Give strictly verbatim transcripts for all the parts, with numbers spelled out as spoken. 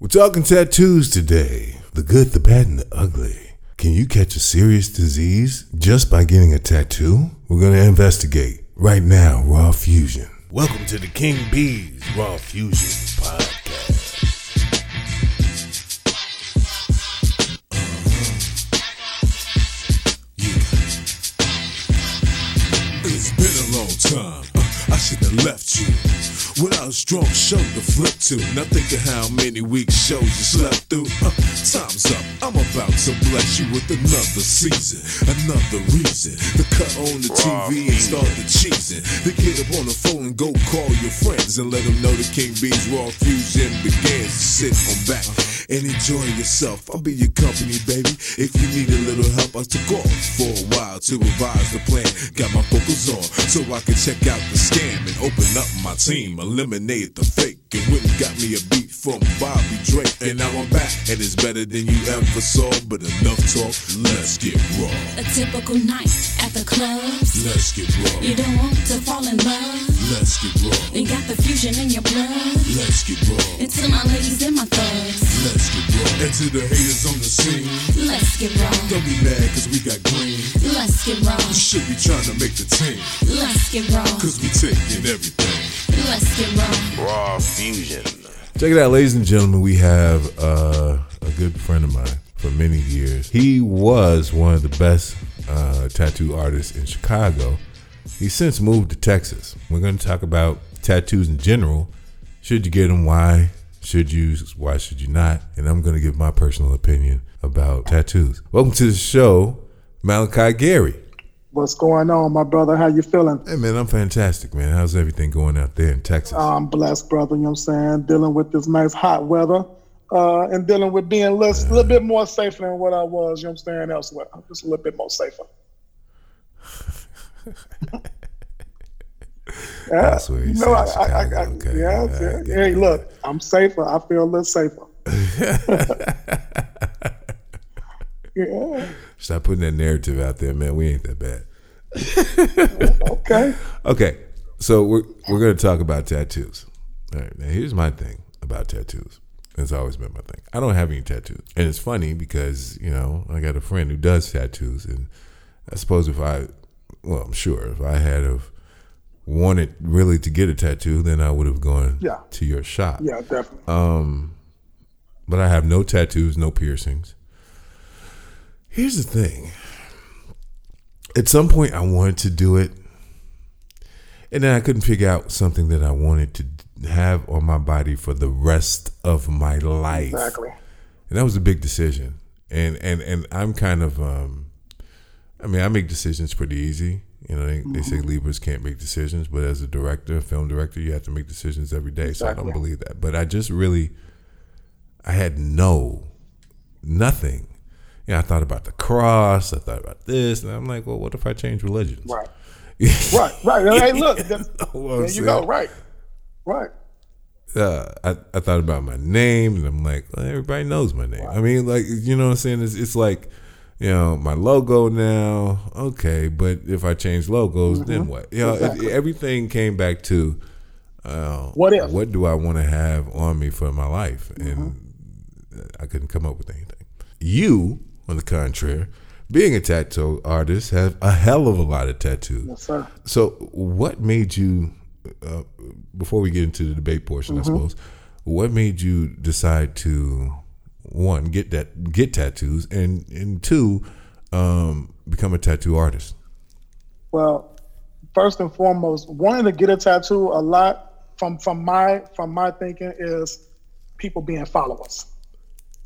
We're talking tattoos today. The good, the bad, and the ugly. Can you catch a serious disease just by getting a tattoo? We're going to investigate right now, Raw Fusion. Welcome to the King Bees Raw Fusion Podcast. Time. Uh, I should have left you without a strong show to flip to. Now think of how many weeks shows you slept through. Uh, time's up. I'm about to bless you with another season, another reason to cut on the T V and start the cheesing. To get up on the phone and go call your friends and let them know the King Bees Raw Fusion begins. Sit on back and enjoy yourself. I'll be your company, baby. If you need a little help, I took off for a while to revise the plan. Got my focus on so I can check out the scam and open up my team. Eliminate the fake. And Whitney got me a beat from Bobby Drake. And now I'm back, and it's better than you ever saw. But enough talk, let's get raw. A typical night at the clubs. Let's get raw. You don't want to fall in love. Let's get raw. You got the fusion in your blood. Let's get raw. And to my ladies and my thugs. Let's get raw. And to the haters on the scene. Let's get raw. Don't be mad cause we got green. Let's get raw. You should be trying to make the team. Let's get raw. Cause we taking everything. Let's get raw. Raw Fusion. Check it out, ladies and gentlemen. We have uh, a good friend of mine for many years. He was one of the best uh, tattoo artists in Chicago. He's since moved to Texas. We're going to talk about tattoos in general. Should you get them? Why? Should you? Why should you not? And I'm going to give my personal opinion about tattoos. Welcome to the show, Malachi Gary. What's going on, my brother? How you feeling? Hey, man, I'm fantastic, man. How's everything going out there in Texas? I'm blessed, brother, you know what I'm saying? Dealing with this nice hot weather uh, and dealing with being a little, uh, little bit more safer than what I was, you know what I'm saying, elsewhere. I'm just a little bit more safer. Yeah, that's what you know, I, I, I, okay. yeah, yeah, yeah, yeah. Hey, look, I'm safer. I feel a little safer. Yeah. Stop putting that narrative out there, man. We ain't that bad. okay. Okay. So we're we're gonna talk about tattoos. All right. Now here's my thing about tattoos. It's always been my thing. I don't have any tattoos, and it's funny because you know I got a friend who does tattoos, and I suppose if I, well, I'm sure if I had of wanted really to get a tattoo, then I would have gone yeah. to your shop. Yeah, definitely. Um, but I have no tattoos, no piercings. Here's the thing. At some point, I wanted to do it, and then I couldn't figure out something that I wanted to have on my body for the rest of my life. Exactly. And that was a big decision. And and and I'm kind of, um, I mean, I make decisions pretty easy. You know, they, they say Libras can't make decisions, but as a director, a film director, you have to make decisions every day. Exactly. So I don't believe that. But I just really, I had no, nothing. Yeah, you know, I thought about the cross. I thought about this. And I'm like, well, what if I change religions? Right. right, right. Hey, look. That's, there you saying. go. Right. Right. Uh, I, I thought about my name, and I'm like, well, everybody knows my name. Right. I mean, like, you know what I'm saying? It's, it's like, you know, my logo now, okay, but if I change logos, mm-hmm. then what? You know, exactly. it, everything came back to uh, what if? What do I want to have on me for my life? Mm-hmm. And I couldn't come up with anything. You, on the contrary, being a tattoo artist, have a hell of a lot of tattoos. Yes, sir. So what made you, uh, before we get into the debate portion, mm-hmm. I suppose, what made you decide to... One, get that, get tattoos, and and two, um, become a tattoo artist. Well, first and foremost, wanting to get a tattoo a lot from from my from my thinking is people being followers.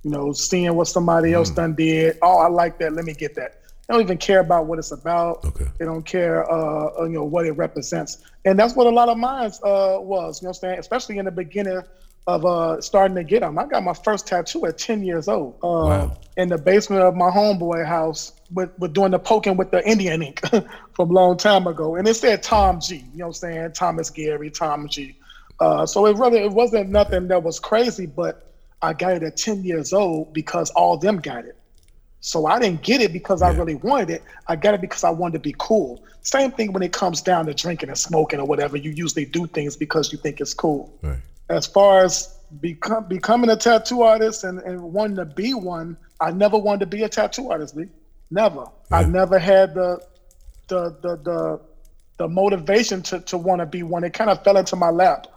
You know, seeing what somebody else mm. done did. Oh, I like that. Let me get that. They don't even care about what it's about. Okay. They don't care, uh, you know, what it represents, and that's what a lot of mine uh, was. You know what I'm saying? Especially in the beginning. Of uh, starting to get them. I got my first tattoo at ten years old uh, wow. in the basement of my homeboy house with, with doing the poking with the Indian ink from a long time ago. And it said Tom G, you know what I'm saying? Thomas Gary, Tom G. Uh, so it really, it wasn't nothing that was crazy, but I got it at ten years old because all them got it. So I didn't get it because yeah. I really wanted it. I got it because I wanted to be cool. Same thing when it comes down to drinking and smoking or whatever, you usually do things because you think it's cool. Right. As far as become becoming a tattoo artist and, and wanting to be one, I never wanted to be a tattoo artist, Lee. Never. Yeah. I never had the the the the, the motivation to, to want to be one. It kind of fell into my lap.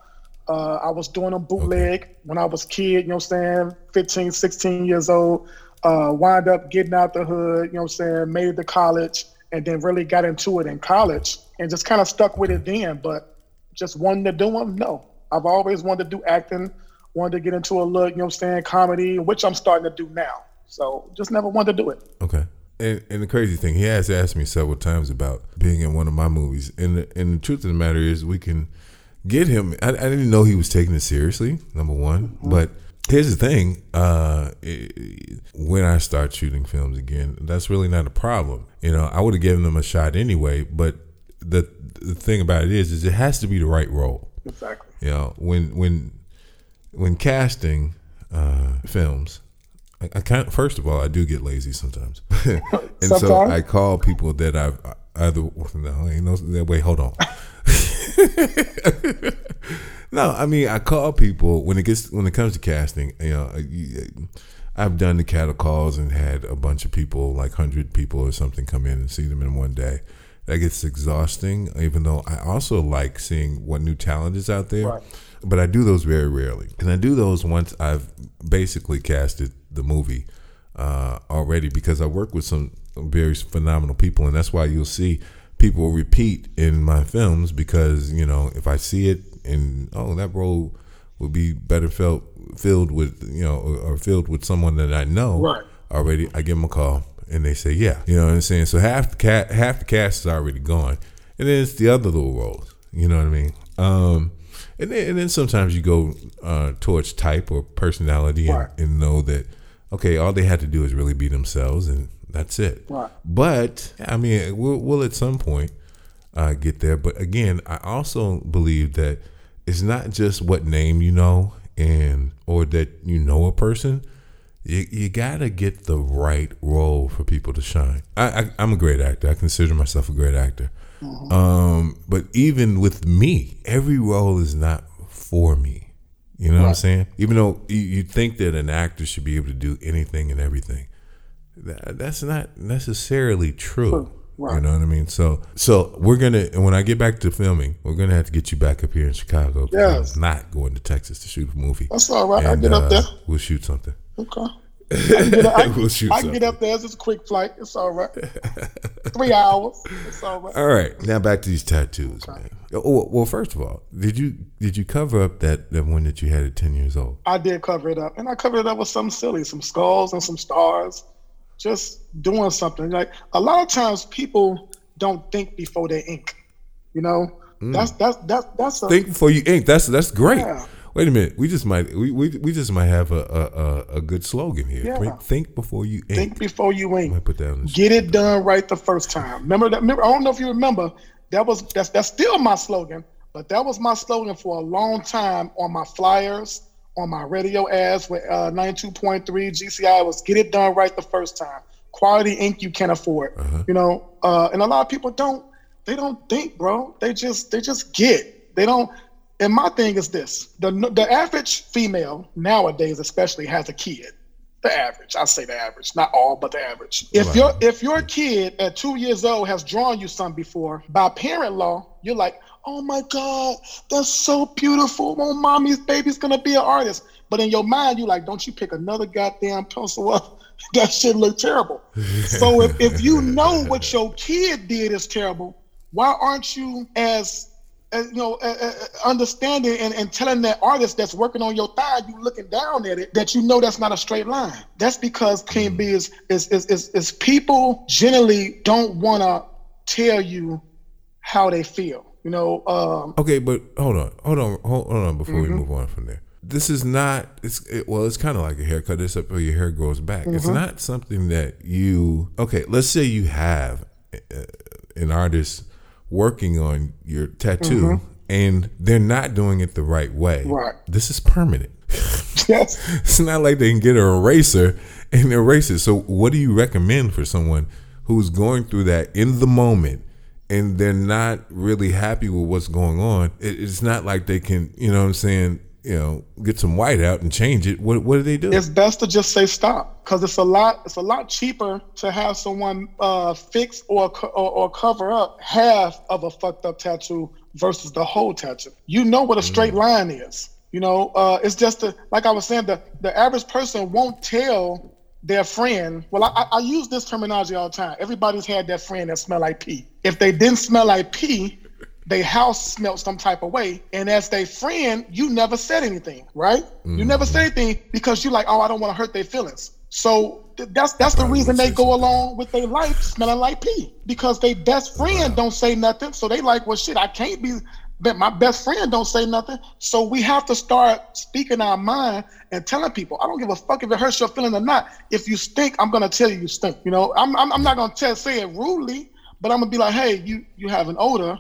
Uh, I was doing a bootleg okay. when I was a kid, you know what I'm saying, fifteen, sixteen years old, uh, wind up getting out the hood, you know what I'm saying, made it to college, and then really got into it in college and just kind of stuck with it then. But just wanting to do them, no. I've always wanted to do acting, wanted to get into a look, you know what I'm saying, comedy, which I'm starting to do now. So just never wanted to do it. Okay. And, and the crazy thing, he has asked me several times about being in one of my movies. And the, and the truth of the matter is we can... Get him. I, I didn't know he was taking it seriously, number one. Mm-hmm. But here's the thing. Uh, it, when I start shooting films again, that's really not a problem. You know, I would have given him a shot anyway. But the, the thing about it is, is it has to be the right role. Exactly. You know, when when when casting uh, films, I, I can't. First of all, I do get lazy sometimes, and sometimes? So I call people that I've either no, ain't no wait, hold on. No, I mean I call people when it gets when it comes to casting. You know, I've done the cattle calls and had a bunch of people, like hundred people or something, come in and see them in one day. That gets exhausting. Even though I also like seeing what new talent is out there, right. But I do those very rarely, and I do those once I've basically casted the movie uh, already because I work with some very phenomenal people, and that's why you'll see. People repeat in my films because, you know, if I see it and, oh, that role would be better felt filled with, you know, or, or filled with someone that I know right. already, I give them a call and they say, yeah, you know what I'm saying? So half the, ca- half the cast is already gone. And then it's the other little roles, you know what I mean? Um, and, then, and then sometimes you go uh, towards type or personality right. and, and know that, okay, all they had to do is really be themselves and that's it. Right. But I mean, we'll, we'll at some point uh, get there. But again, I also believe that it's not just what name you know and or that you know a person. You, you gotta get the right role for people to shine. I, I, I'm a great actor. I consider myself a great actor. Mm-hmm. Um, but even with me, every role is not for me. You know right. what I'm saying? Even though you, you think that an actor should be able to do anything and everything. That, that's not necessarily true, true. Right. You know what I mean? So so we're going to, when I get back to filming, we're going to have to get you back up here in Chicago. Yes. I'm not going to Texas to shoot a movie. That's all right. And, I'll get uh, up there. We'll shoot something. Okay. I can get up, I, we'll shoot I can something. Get up there. It's a quick flight. It's all right. Three hours. It's all right. All right. Now back to these tattoos, okay. man. Oh, well, first of all, did you did you cover up that, that one that you had at ten years old? I did cover it up. And I covered it up with something silly, some skulls and some stars. Just doing something. Like a lot of times people don't think before they ink, you know, mm. that's, that's, that's, that's a, think before you ink. That's, that's great. Yeah. Wait a minute. We just might, we, we, we just might have a, a, a good slogan here. Yeah. Think before you ink. Think before you ink. Put that on the Get it done right the first time. Remember that? Remember, I don't know if you remember that was, that's, that's still my slogan, but that was my slogan for a long time on my flyers, on my radio ads with uh, ninety-two point three G C I was get it done right the first time. Quality ink you can't afford, uh-huh. you know. Uh, and a lot of people don't. They don't think, bro. They just they just get. They don't. And my thing is this: the the average female nowadays, especially, has a kid. The average, I say the average, not all, but the average. If wow. your if your kid at two years old has drawn you something before by parent law, you're like, oh my God, that's so beautiful. Oh, mommy's baby's gonna be an artist. But in your mind, you like, don't you pick another goddamn pencil up? That shit look terrible. So if, if you know what your kid did is terrible, why aren't you as, as you know, uh, uh, understanding and, and telling that artist that's working on your thigh, you looking down at it, that you know that's not a straight line? That's because King mm. B is, is, is, is, is people generally don't wanna tell you how they feel. You know, um, okay, but hold on, hold on, hold on before mm-hmm. we move on from there. This is not, it's it, well, it's kind of like a haircut. It's up where your hair grows back. Mm-hmm. It's not something that you, okay, let's say you have a, an artist working on your tattoo mm-hmm. and they're not doing it the right way. Right. This is permanent. Yes. It's not like they can get an eraser and erase it. So what do you recommend for someone who's going through that in the moment? And they're not really happy with what's going on. It's not like they can, you know what I'm saying, you know, get some white out and change it, what what do they do? It's best to just say stop, because it's a lot it's a lot cheaper to have someone uh, fix or, or or cover up half of a fucked up tattoo versus the whole tattoo. You know what a straight mm. line is. You know, uh, it's just a, like I was saying, the, the average person won't tell their friend. Well, I, I use this terminology all the time. Everybody's had that friend that smell like pee. If they didn't smell like pee, their house smelled some type of way. And as their friend, you never said anything, right? Mm-hmm. You never said anything because you're like, oh, I don't want to hurt their feelings. So th- that's that's the reason they go along with their life smelling like pee, because their best friend wow. don't say nothing. So they like, well, shit, I can't be, but my best friend don't say nothing. So we have to start speaking our mind and telling people, I don't give a fuck if it hurts your feeling or not. If you stink, I'm going to tell you you stink. You know, I'm I'm, I'm not going to tell say it rudely, but I'm going to be like, hey, you, you have an odor.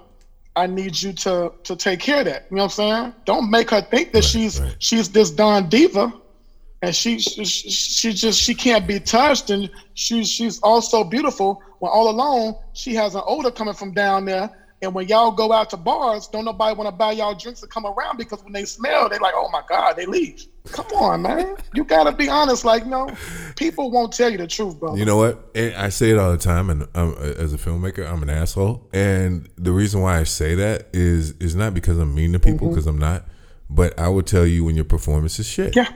I need you to to take care of that. You know what I'm saying? Don't make her think that right, she's right. she's this Don Diva, and she, she she just she can't be touched, and she she's also beautiful. When all alone, she has an odor coming from down there. And when y'all go out to bars, don't nobody want to buy y'all drinks and come around, because when they smell, they like, oh my God, they leave. Come on, man. You gotta be honest. Like, no, people won't tell you the truth, brother. You know what? And I say it all the time, and I'm, as a filmmaker, I'm an asshole. And the reason why I say that is is not because I'm mean to people, because mm-hmm. I'm not. But I will tell you when your performance is shit. Yeah.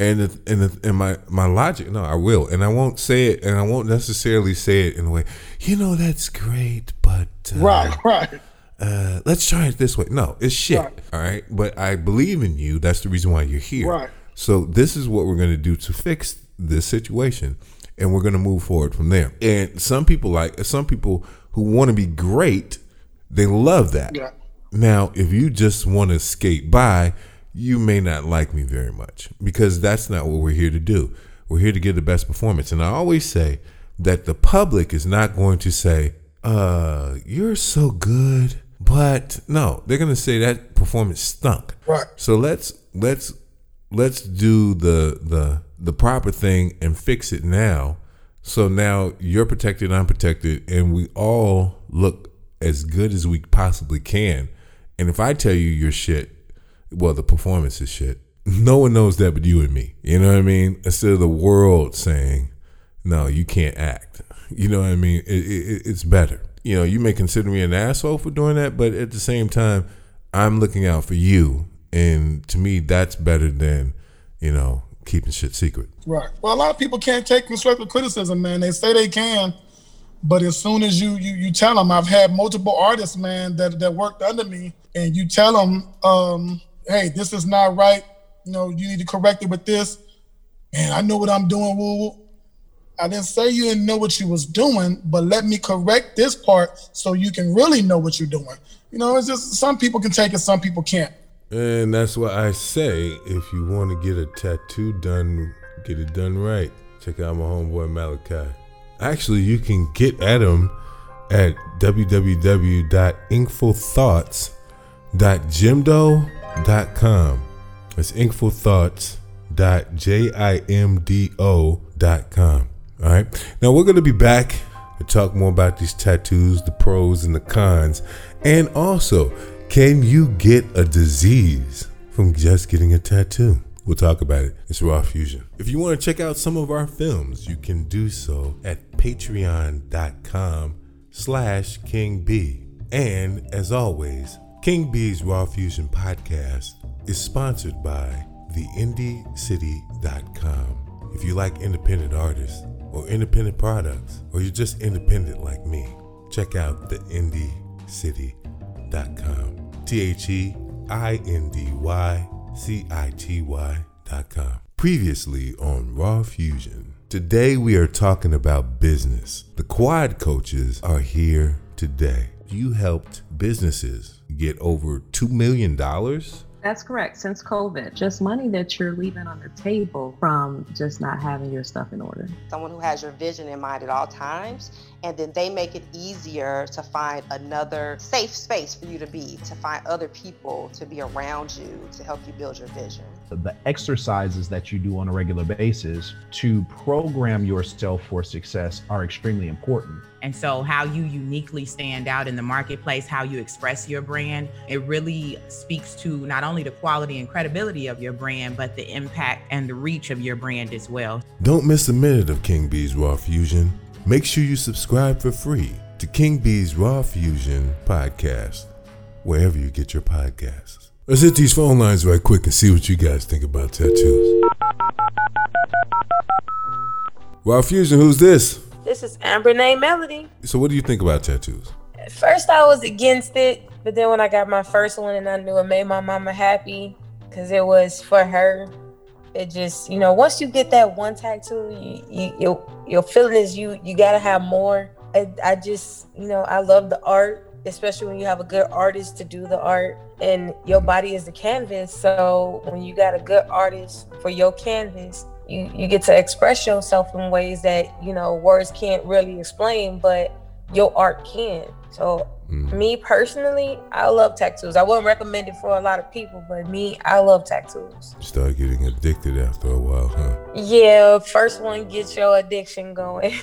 And the, and the, and my my logic, no, I will, and I won't say it, and I won't necessarily say it in a way, you know, that's great, but uh, right, right. Uh, let's try it this way. No, it's shit. Right. All right, but I believe in you. That's the reason why you're here. Right. So this is what we're gonna do to fix this situation, and we're gonna move forward from there. And some people like some people who want to be great, they love that. Yeah. Now, if you just want to skate by, you may not like me very much, because that's not what we're here to do. We're here to give the best performance. And I always say that the public is not going to say, uh, you're so good, but no, they're going to say that performance stunk. Right. So let's, let's, let's do the, the, the proper thing and fix it now. So now you're protected, I'm protected, and we all look as good as we possibly can. And if I tell you your shit, well, the performance is shit. No one knows that but you and me. You know what I mean? Instead of the world saying, no, you can't act. You know what I mean? It, it, it's better. You know, you may consider me an asshole for doing that, but at the same time, I'm looking out for you. And to me, that's better than, you know, keeping shit secret. Right. Well, a lot of people can't take constructive criticism, man. They say they can, but as soon as you you, you tell them, I've had multiple artists, man, that, that worked under me, and you tell them, um, hey, this is not right. You know, you need to correct it with this. Man, I know what I'm doing, woo. I didn't say you didn't know what you was doing, but let me correct this part so you can really know what you're doing. You know, it's just some people can take it, some people can't. And that's why I say, if you want to get a tattoo done, get it done right. Check out my homeboy Malachi. Actually, you can get at him at w w w dot inkful thoughts dot jimdo dot com. It's inkful thoughts dot jimdo dot com. All right. Now we're going to be back to talk more about these tattoos, the pros and the cons, and also, can you get a disease from just getting a tattoo? We'll talk about it. It's Raw Fusion. If you want to check out some of our films, you can do so at patreon dot com slash King B. And as always, King Bees Raw Fusion Podcast is sponsored by the indy city dot com. If you like independent artists or independent products, or you're just independent like me, check out the indy city dot com. T H E I N D Y C I T Y dot com. Previously on Raw Fusion, today we are talking about business. The Quad Coaches are here today. You helped businesses get over two million dollars? That's correct. Since COVID, just money that you're leaving on the table from just not having your stuff in order. Someone who has your vision in mind at all times, and then they make it easier to find another safe space for you to be, to find other people to be around you to help you build your vision. the exercises that you do on a regular basis to program yourself for success are extremely important. And so how you uniquely stand out in the marketplace, how you express your brand, it really speaks to not only the quality and credibility of your brand, but the impact and the reach of your brand as well. Don't miss a minute of King Bees Raw Fusion. Make sure you subscribe for free to King Bees Raw Fusion podcast, wherever you get your podcasts. Let's hit these phone lines right quick and see what you guys think about tattoos. Raw Fusion, who's this? This is Amber Nade Melody. So what do you think about tattoos? At first I was against it, but then when I got my first one and I knew it made my mama happy because it was for her, it just, you know, once you get that one tattoo, you, you, your, your feeling is you you gotta have more. I, I just, you know, I love the art, especially when you have a good artist to do the art, and your body is the canvas. So when you got a good artist for your canvas, You, you get to express yourself in ways that, you know, words can't really explain, but your art can. So mm. me personally, I love tattoos. I wouldn't recommend it for a lot of people, but me, I love tattoos. You start getting addicted after a while, huh? Yeah, first one gets your addiction going.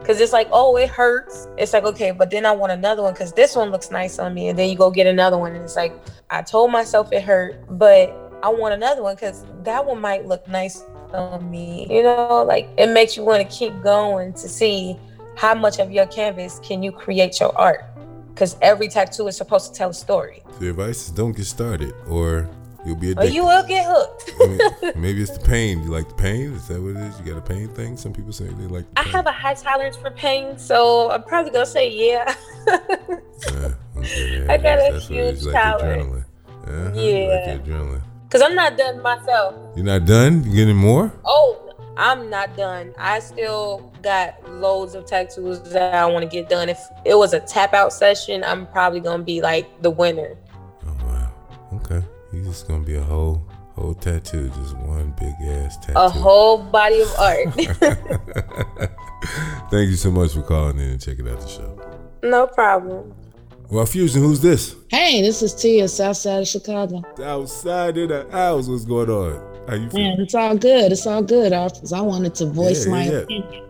Because it's like, oh, it hurts. It's like, okay, but then I want another one because this one looks nice on me. And then you go get another one. And it's like, I told myself it hurt, but I want another one because that one might look nice on me. You know, like, it makes you want to keep going to see how much of your canvas can you create your art, because every tattoo is supposed to tell a story. So your advice is don't get started or you'll be addicted. Or you will get hooked. I mean, maybe it's the pain. You like the pain? Is that what it is? You got a pain thing? Some people say they like the pain. I have a high tolerance for pain, so I'm probably gonna say yeah. yeah, okay, yeah I got yes, a huge like tolerance. Uh-huh, yeah. Like adrenaline. Because I'm not done myself. You're not done? You getting more? Oh, I'm not done. I still got loads of tattoos that I want to get done. If it was a tap out session, I'm probably going to be like the winner. Oh, wow. Okay. You're just going to be a whole whole tattoo. Just one big ass tattoo. A whole body of art. Thank you so much for calling in and checking out the show. No problem. Raw Fusion, who's this? Hey, this is Tia, Southside of Chicago. Outside of the house, what's going on? How you feeling? Man, it's all good. It's all good. I, I wanted to voice yeah, my yeah. opinion.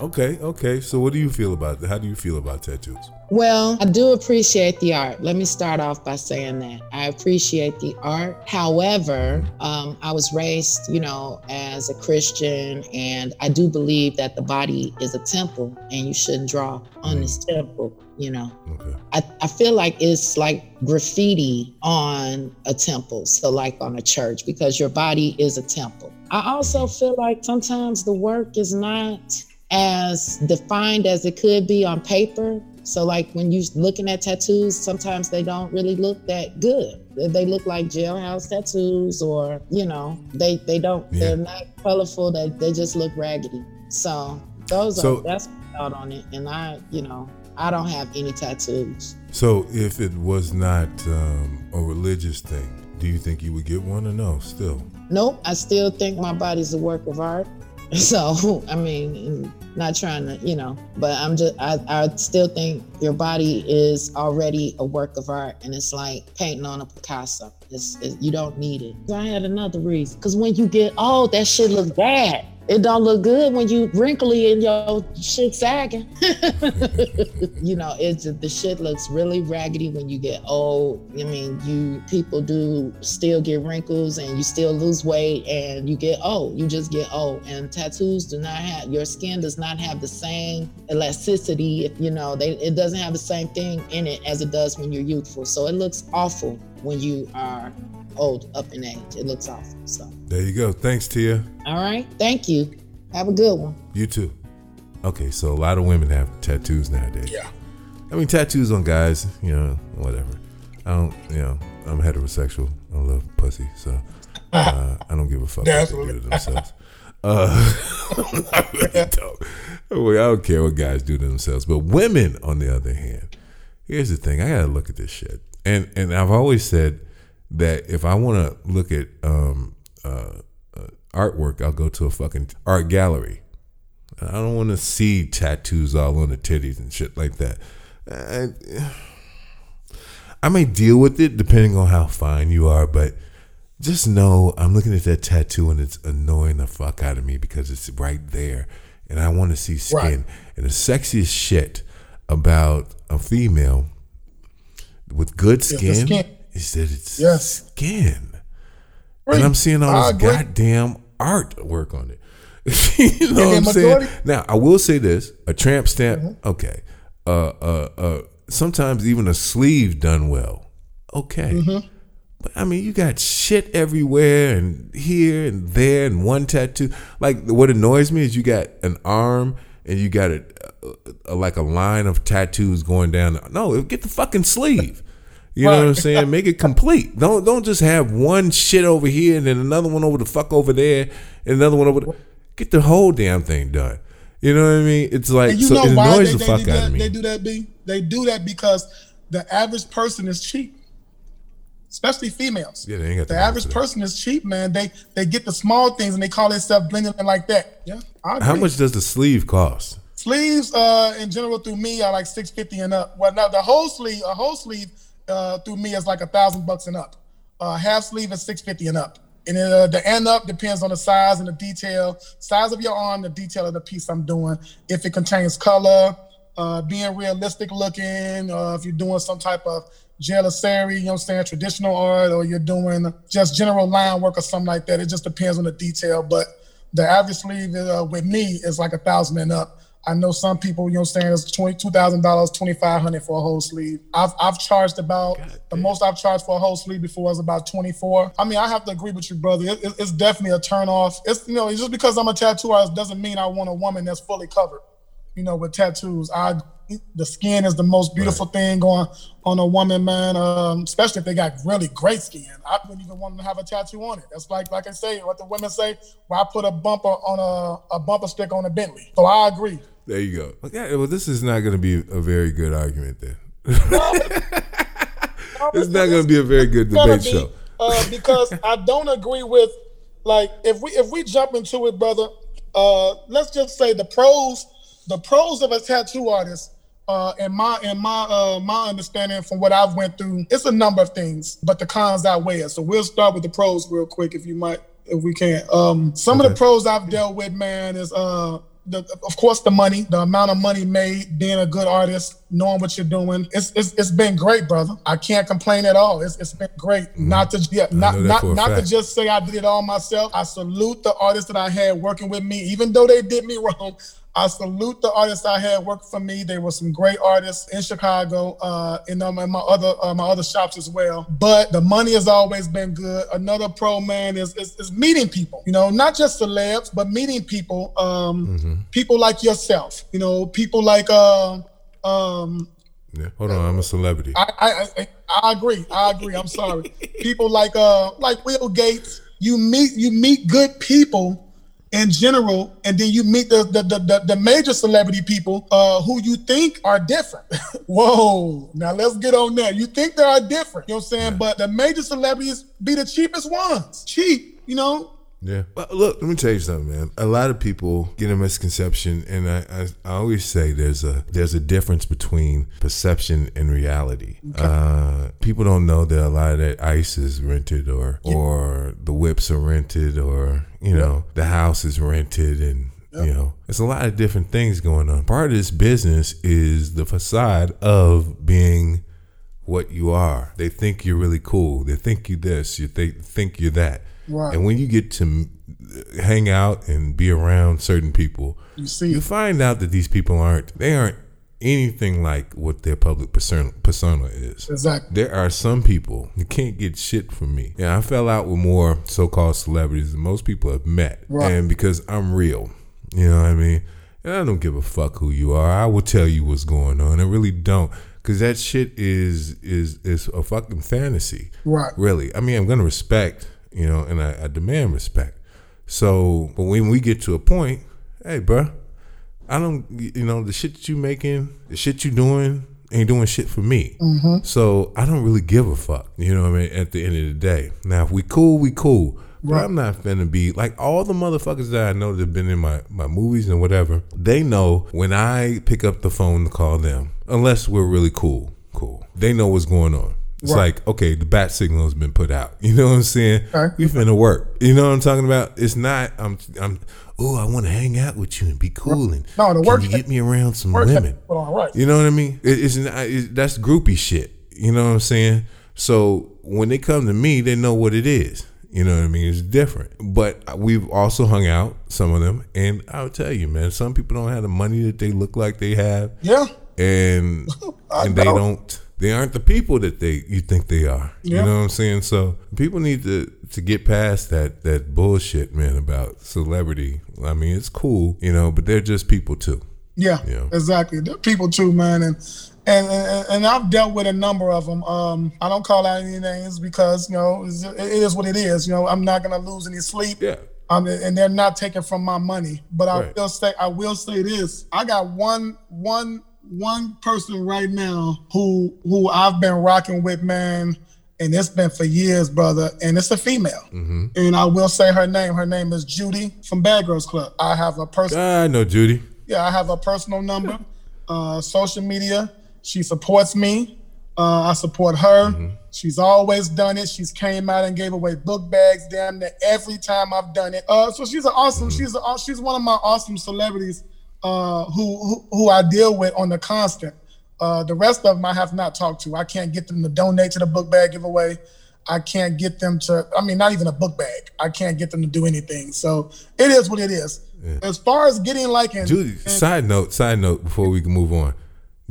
okay, okay. So what do you feel about that? How do you feel about tattoos? Well, I do appreciate the art. Let me start off by saying that. I appreciate the art. However, um, I was raised, you know, as a Christian, and I do believe that the body is a temple and you shouldn't draw on mm. this temple. You know, okay. I, I feel like it's like graffiti on a temple. So like on a church, because your body is a temple. I also feel like sometimes the work is not as defined as it could be on paper. So like when you're looking at tattoos, sometimes they don't really look that good. They look like jailhouse tattoos, or, you know, they, they don't, yeah. they're not colorful. They, they just look raggedy. So those so, are, that's my thought on it. And I, you know, I don't have any tattoos. So if it was not um, a religious thing, do you think you would get one or no still? Nope, I still think my body's a work of art. So, I mean, not trying to, you know, but I'm just, I, I still think your body is already a work of art, and it's like painting on a Picasso. It's, it, you don't need it. I had another reason, because when you get old, that shit looks bad. It don't look good when you wrinkly and your shit sagging. You know, it's the shit looks really raggedy when you get old. I mean, you people do still get wrinkles, and you still lose weight, and you get old. You just get old, and tattoos do not have, your skin does not have the same elasticity. You know, they, it doesn't have the same thing in it as it does when you're youthful. So it looks awful when you are old, up in age. It looks awful. So there you go. Thanks, Tia. All right. Thank you. Have a good one. You too. Okay, so a lot of women have tattoos nowadays. Yeah. I mean, tattoos on guys, you know, whatever. I don't, you know, I'm heterosexual. I love pussy, so uh, I don't give a fuck what they do to themselves. Uh, I really don't. I don't care what guys do to themselves. But women, on the other hand, here's the thing. I got to look at this shit. And, and I've always said, that if I want to look at um, uh, uh, artwork, I'll go to a fucking art gallery. I don't want to see tattoos all on the titties and shit like that. I, I may deal with it depending on how fine you are, but just know I'm looking at that tattoo and it's annoying the fuck out of me because it's right there and I want to see skin. Right. And the sexiest shit about a female with good skin, skin. is that it's yes. skin. Right. And I'm seeing all this goddamn artwork on it. You know what I'm saying? Now, I will say this. A tramp stamp, mm-hmm. okay. Uh, uh, uh, sometimes even a sleeve done well. Okay. Mm-hmm. But, I mean, you got shit everywhere and here and there and one tattoo. Like, what annoys me is you got an arm and you got a, a, a like a line of tattoos going down. No, get the fucking sleeve. You know what I'm saying? Make it complete. Don't don't just have one shit over here and then another one over the fuck over there and another one over there. Get the whole damn thing done. You know what I mean? It's like, so it annoys the fuck out of me. They do that, B? They do that because the average person is cheap, especially females. Yeah, they ain't got the average person is cheap, man. They they get the small things and they call themselves blending in like that. Yeah. How much does the sleeve cost? Sleeves, uh, in general, through me, are like six fifty and up. Well, now the whole sleeve, a whole sleeve. Uh, through me is like a thousand bucks and up. Uh, half sleeve is six fifty and up. And then, uh, the end up depends on the size and the detail, size of your arm, the detail of the piece I'm doing. If it contains color, uh, being realistic looking, uh, if you're doing some type of janisserie, you know what I'm saying, traditional art, or you're doing just general line work or something like that. It just depends on the detail. But the average sleeve uh, with me is like a thousand and up. I know some people, you know what I'm saying, it's twenty-two thousand dollars, twenty-five hundred dollars for a whole sleeve. I've I've charged about, God, the dude. most I've charged for a whole sleeve before was about twenty-four dollars. I mean, I have to agree with you, brother. It, it, it's definitely a turnoff. It's, you know, just because I'm a tattoo artist doesn't mean I want a woman that's fully covered, you know, with tattoos. I The skin is the most beautiful right. thing on, on a woman, man, um, especially if they got really great skin. I wouldn't even want them to have a tattoo on it. That's like, like I say, what the women say, why well, put a bumper on a, a bumper stick on a Bentley. So I agree. There you go. Okay, well, this is not going to be a very good argument then. No, it's not going to be a very good debate be, show. Uh, because I don't agree with, like, if we if we jump into it, brother, uh, let's just say the pros, the pros of a tattoo artist, uh, in my in my uh, my understanding from what I've went through, it's a number of things, but the cons outweigh it. So we'll start with the pros real quick, if you might, if we can. Um, some okay. of the pros I've dealt with, man, is uh. The, of course, the money, the amount of money made, being a good artist, knowing what you're doing. It's it's it's been great, brother. I can't complain at all. It's it's been great. Mm-hmm. Not to yeah, not not, not to just say I did it all myself. I salute the artists that I had working with me, even though they did me wrong. I salute the artists I had working for me. They were some great artists in Chicago, uh, and um, in my other uh, my other shops as well. But the money has always been good. Another pro, man, is is, is meeting people. You know, not just celebs, but meeting people. Um, mm-hmm. People like yourself, you know, people like, um, um, yeah, hold on. I'm a celebrity. I, I, I, I agree. I agree. I'm sorry. People like, uh, like Will Gates, you meet, you meet good people in general. And then you meet the, the, the, the, the major celebrity people, uh, who you think are different. Whoa. Now let's get on that. You think they are different. You know what I'm saying? Yeah. But the major celebrities be the cheapest ones. Cheap, you know? Yeah. Well, look, let me tell you something, man. A lot of people get a misconception, and I, I, I always say there's a there's a difference between perception and reality. Okay. Uh, people don't know that a lot of that ice is rented, or yeah. or the whips are rented, or you yeah. know the house is rented, and yeah. you know there's a lot of different things going on. Part of this business is the facade of being what you are. They think you're really cool. They think you this. You they think you're that. Right. And when you get to hang out and be around certain people, you see, you find out that these people aren't, they aren't anything like what their public persona, persona is. Exactly. There are some people who can't get shit from me. Yeah, I fell out with more so-called celebrities than most people have met. Right. And because I'm real, you know what I mean? And I don't give a fuck who you are. I will tell you what's going on. I really don't. Because that shit is, is, is a fucking fantasy. Right. Really. I mean, I'm going to respect... You know, and I, I demand respect. So, but when we get to a point, hey, bro, I don't, you know, the shit that you making, the shit you doing, ain't doing shit for me. Mm-hmm. So I don't really give a fuck. You know what I mean? At the end of the day, now if we cool, we cool. Right. But I'm not finna be like all the motherfuckers that I know that have been in my, my movies and whatever. They know when I pick up the phone to call them, unless we're really cool, cool. They know what's going on. It's right. like, okay, the bat signal has been put out. You know what I'm saying? Okay. We finna work. You know what I'm talking about? It's not, I'm, I'm, oh, I want to hang out with you and be cool. And no, the can work you get me around some women? Right. You know what I mean? It, it's, not, it's That's groupie shit. You know what I'm saying? So when they come to me, they know what it is. You know what I mean? It's different. But we've also hung out, some of them. And I'll tell you, man, some people don't have the money that they look like they have. Yeah. And, and they don't. They aren't the people that they you think they are. Yeah. You know what I'm saying? So people need to, to get past that that bullshit, man, about celebrity. I mean, it's cool, you know, but they're just people too. Yeah, you know? Exactly. They're people too, man. And and, and and I've dealt with a number of them. Um, I don't call out any names because, you know, it's, it is what it is. You know, I'm not going to lose any sleep. Yeah. Um, and they're not taking from my money. But I right. will say I will say this. I got one one. One person right now who who I've been rocking with, man, and it's been for years, brother, and it's a female. Mm-hmm. And I will say her name. Her name is Judy from Bad Girls Club. I have a personal... I know Judy. Yeah, I have a personal number, uh, social media. She supports me. Uh, I support her. Mm-hmm. She's always done it. She's came out and gave away book bags damn near every time I've done it. Uh, so she's an awesome... Mm-hmm. She's a, she's one of my awesome celebrities Uh, who, who who I deal with on the constant. Uh, the rest of them I have not talked to. I can't get them to donate to the book bag giveaway. I can't get them to, I mean, not even a book bag. I can't get them to do anything. So it is what it is. Yeah. As far as getting like an... Judy, and, side note, side note before we can move on.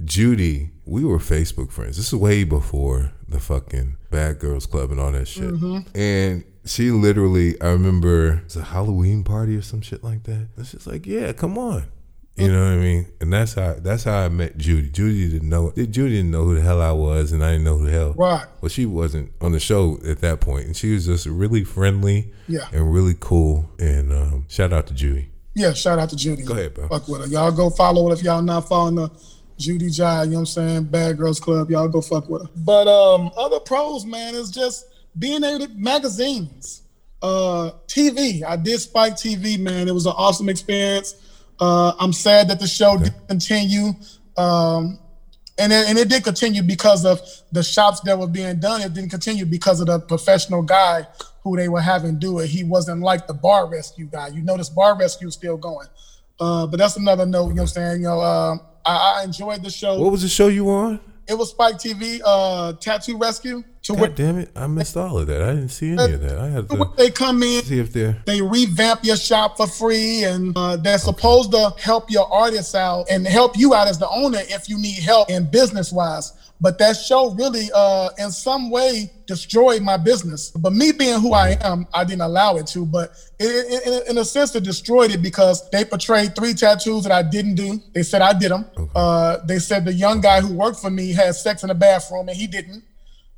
Judy, we were Facebook friends. This is way before the fucking Bad Girls Club and all that shit. Mm-hmm. And she literally, I remember, it's a Halloween party or some shit like that. It's just like, yeah, come on. You know what I mean? And that's how that's how I met Judy. Judy didn't know Judy didn't know who the hell I was, and I didn't know who the hell. Right. Well, she wasn't on the show at that point, and she was just really friendly yeah. and really cool. And um, shout out to Judy. Yeah, shout out to Judy. Go ahead, bro. Fuck with her. Y'all go follow her if y'all not following her. Judy Jai, you know what I'm saying? Bad Girls Club. Y'all go fuck with her. But um, other pros, man, is just being able to magazines, uh, T V. I did Spike T V, man. It was an awesome experience. Uh, I'm sad that the show okay. didn't continue, um, and it, and it did continue because of the shops that were being done. It didn't continue because of the professional guy who they were having do it. He wasn't like the bar rescue guy. You notice bar rescue is still going, uh, but that's another note. You know what I'm saying? You know, um, I, I enjoyed the show. What was the show you on? It was Spike T V, uh, Tattoo Rescue. To God where, damn it, I missed all of that. I didn't see any of that. I had to they come in, see if they they revamp your shop for free, and uh, they're okay. supposed to help your artists out and help you out as the owner if you need help in business wise. But that show really, uh, in some way, destroyed my business. But me being who I am, I didn't allow it to. But it, it, in a sense, it destroyed it because they portrayed three tattoos that I didn't do. They said I did them. Okay. Uh, they said the young guy who worked for me had sex in the bathroom and he didn't.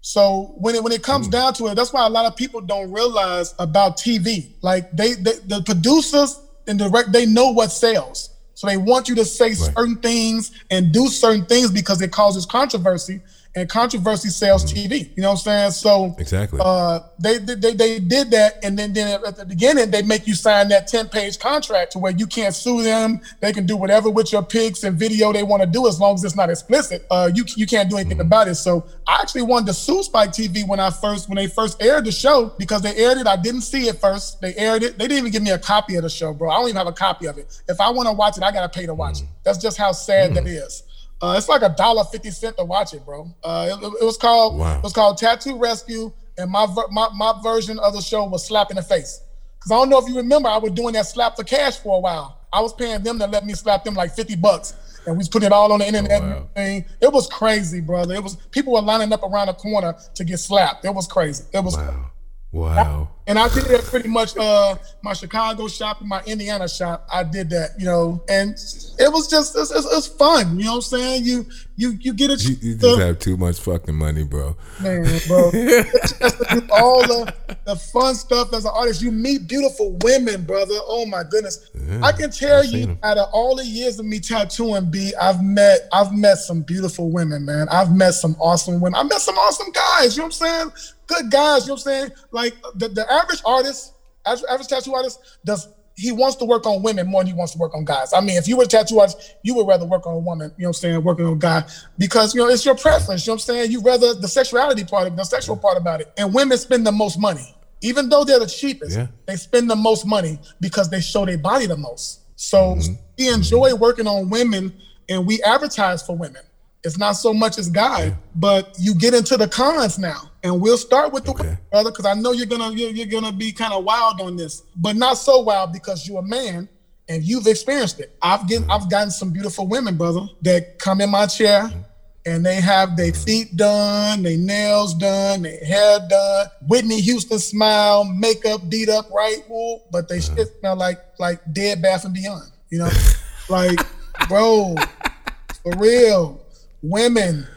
So when it when it comes mm. down to it, that's why a lot of people don't realize about T V. Like they, they the producers and direct, they know what sells. So they want you to say right. certain things and do certain things because it causes controversy, and controversy sells mm-hmm. T V. You know what I'm saying? So exactly, uh, they, they they did that, and then, then at the beginning they make you sign that ten-page contract to where you can't sue them. They can do whatever with your pics and video they want to do as long as it's not explicit. Uh, you you can't do anything mm-hmm. about it. So I actually wanted to sue Spike T V when I first when they first aired the show because they aired it. I didn't see it first. They aired it. They didn't even give me a copy of the show, bro. I don't even have a copy of it. If I want to watch it, I gotta pay to watch mm-hmm. it. That's just how sad mm-hmm. that is. Uh, it's like a dollar fifty cent to watch it, bro. Uh, it, it was called wow. it was called Tattoo Rescue, and my my my version of the show was Slap in the Face. Cause I don't know if you remember, I was doing that slap for cash for a while. I was paying them to let me slap them like fifty bucks, and we was putting it all on the internet. Oh, wow. And everything. It was crazy, brother. It was people were lining up around the corner to get slapped. It was crazy. It was wow. Wow. I, and I did that pretty much uh, my Chicago shop and my Indiana shop. I did that, you know, and it was just, it's, it's, it's fun. You know what I'm saying? You you, you get it. You, you just have too much fucking money, bro. Man, bro. All the, the fun stuff as an artist. You meet beautiful women, brother. Oh, my goodness. Yeah, I can tell I've you out of all the years of me tattooing, B, I've met, I've met some beautiful women, man. I've met some awesome women. I've met some awesome guys. You know what I'm saying? Good guys, you know what I'm saying? Like the, the average artist, average, average tattoo artist does he wants to work on women more than he wants to work on guys. I mean, if you were a tattoo artist, you would rather work on a woman, you know what I'm saying, working on a guy, because, you know, it's your preference, you know what I'm saying? You rather the sexuality part of the sexual part about it. And women spend the most money. Even though they're the cheapest, yeah. they spend the most money because they show their body the most. So mm-hmm. we enjoy mm-hmm. working on women, and we advertise for women. It's not so much as guy, yeah. but you get into the cons now. And we'll start with the okay. women, brother, because I know you're gonna you're, you're gonna be kind of wild on this, but not so wild because you're a man and you've experienced it. I've get mm-hmm. I've gotten some beautiful women, brother, that come in my chair mm-hmm. and they have their feet done, their nails done, their hair done, Whitney Houston smile, makeup beat up, right? Ooh, but they mm-hmm. shit smell like like Dead Bath and Beyond, you know? Like, bro, for real. Women,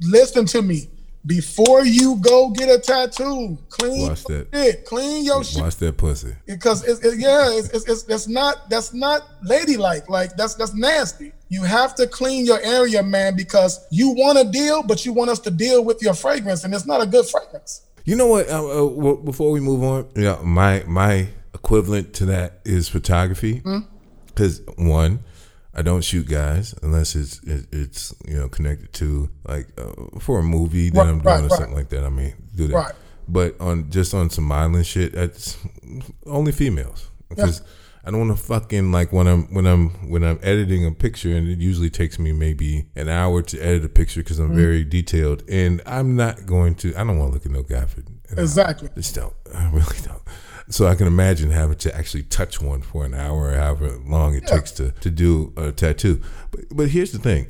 listen to me. Before you go get a tattoo, clean Watch your that. shit. Clean your Watch shit. Watch that pussy. Because it's, it, yeah, it's, it's, it's that's not that's not ladylike. Like that's that's nasty. You have to clean your area, man, because you want to deal, but you want us to deal with your fragrance, and it's not a good fragrance. You know what? Uh, uh, before we move on, yeah, my my equivalent to that is photography, because mm-hmm. one. I don't shoot guys unless it's it's you know connected to like uh, for a movie that right, I'm doing right, or something right. like that. I mean, do that. Right. But on just on some island shit, that's only females because yeah. I don't want to fucking like when I'm when I'm when I'm editing a picture, and it usually takes me maybe an hour to edit a picture because I'm mm-hmm. very detailed, and I'm not going to. I don't want to look at no guy for an exactly. Hour. Just don't. I really don't. So I can imagine having to actually touch one for an hour or however long it yeah. takes to, to do a tattoo. But but here's the thing.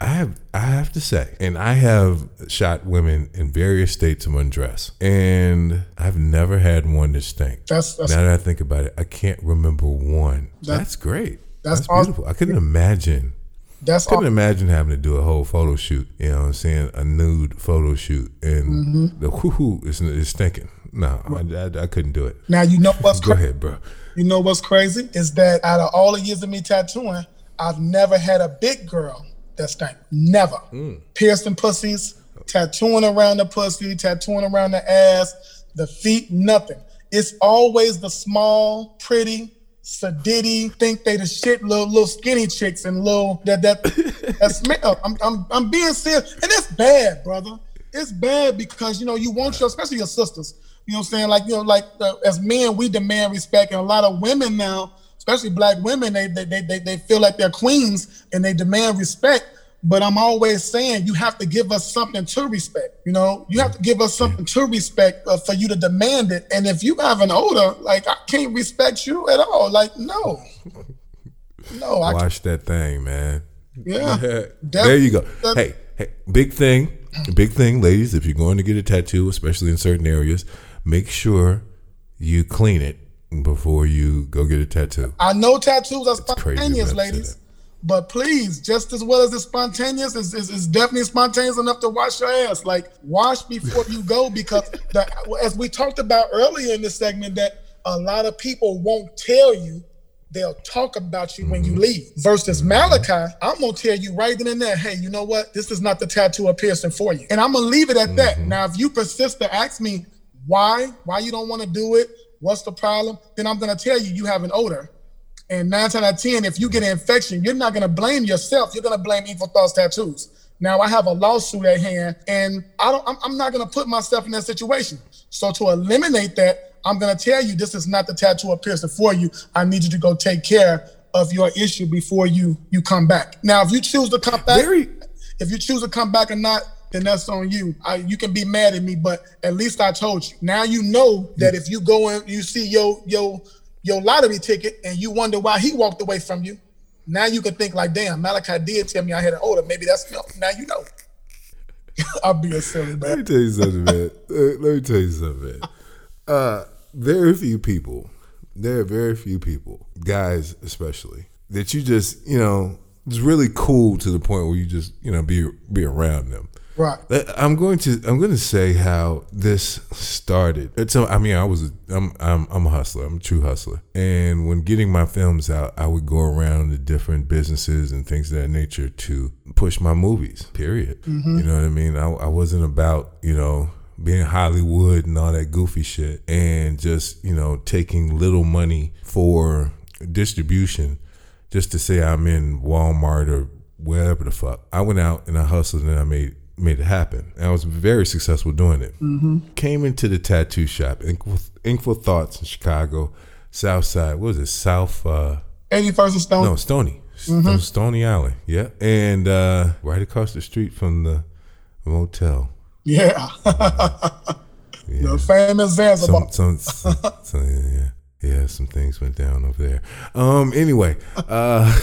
I have I have to say, and I have shot women in various states of undress, and I've never had one that stank. That's, that's now that I think about it, I can't remember one. That's, that's great. That's, that's beautiful. Awesome. I couldn't imagine. That's I couldn't awesome. imagine having to do a whole photo shoot. You know what I'm saying? A nude photo shoot, and mm-hmm. the whoo-hoo is, is stinking. No, I, I, I couldn't do it. Now, you know what's crazy? Go ahead, bro. You know what's crazy is that out of all the years of me tattooing, I've never had a big girl that stank. Never. Mm. Piercing pussies, tattooing around the pussy, tattooing around the ass, the feet, nothing. It's always the small, pretty, sadiddy, think they the shit, little little skinny chicks and little that that that smell. I'm I'm I'm being serious, and it's bad, brother. It's bad because you know you want your, especially your sisters. You know what I'm saying? Like, you know, like uh, as men, we demand respect. And a lot of women now, especially black women, they, they they they feel like they're queens and they demand respect. But I'm always saying you have to give us something to respect. You know, you have to give us something to respect uh, for you to demand it. And if you have an odor, like, I can't respect you at all. Like, no. No. I Watch can't. that thing, man. Yeah. There Def- you go. That- hey, hey, big thing. Big thing, ladies, if you're going to get a tattoo, especially in certain areas, make sure you clean it before you go get a tattoo. I know tattoos are spontaneous, ladies, but please, just as well as it's spontaneous, it's, it's, it's definitely spontaneous enough to wash your ass. Like, wash before you go because, the, as we talked about earlier in this segment, that a lot of people won't tell you. They'll talk about you mm-hmm. when you leave. Versus mm-hmm. Malachi, I'm going to tell you right then and there, hey, you know what? This is not the tattoo or piercing for you. And I'm going to leave it at mm-hmm. that. Now, if you persist to ask me, Why? Why you don't want to do it? What's the problem? Then I'm going to tell you, you have an odor. And nine times out of ten, if you get an infection, you're not going to blame yourself. You're going to blame Inkful Thoughts Tattoos. Now, I have a lawsuit at hand, and I don't, I'm, I'm not going to put myself in that situation. So to eliminate that, I'm going to tell you, this is not the tattoo or piercing for you. I need you to go take care of your issue before you you come back. Now, if you choose to come back, Very- if you choose to come back or not, then that's on you. I, you can be mad at me, but at least I told you. Now you know that if you go and you see your your your lottery ticket and you wonder why he walked away from you, now you can think like, damn, Malachi did tell me I had an odor. Maybe that's no. Now you know. I'll be a silly man. Let me tell you something, man. Let me tell you something, man. Uh, very few people, there are very few people, guys especially, that you just, you know, it's really cool to the point where you just, you know, be be around them. Right. I'm going to I'm going to say how this started. It's, I mean, I was a, I'm I'm I'm a hustler. I'm a true hustler. And when getting my films out, I would go around to different businesses and things of that nature to push my movies. Period. Mm-hmm. You know what I mean? I, I wasn't about, you know, being Hollywood and all that goofy shit, and just, you know, taking little money for distribution just to say I'm in Walmart or wherever the fuck. I went out and I hustled and I made made it happen. And I was very successful doing it. Mm-hmm. Came into the tattoo shop, Inkful, Inkful Thoughts in Chicago, South Side. What was it? South uh, eighty-first and Stony. No, Stony. Mm-hmm. Stony Island. Yeah. And uh, right across the street from the motel. Yeah. uh, yeah. The famous Zanza. Some, some, some, some, yeah, yeah, some things went down over there. Um, anyway, uh,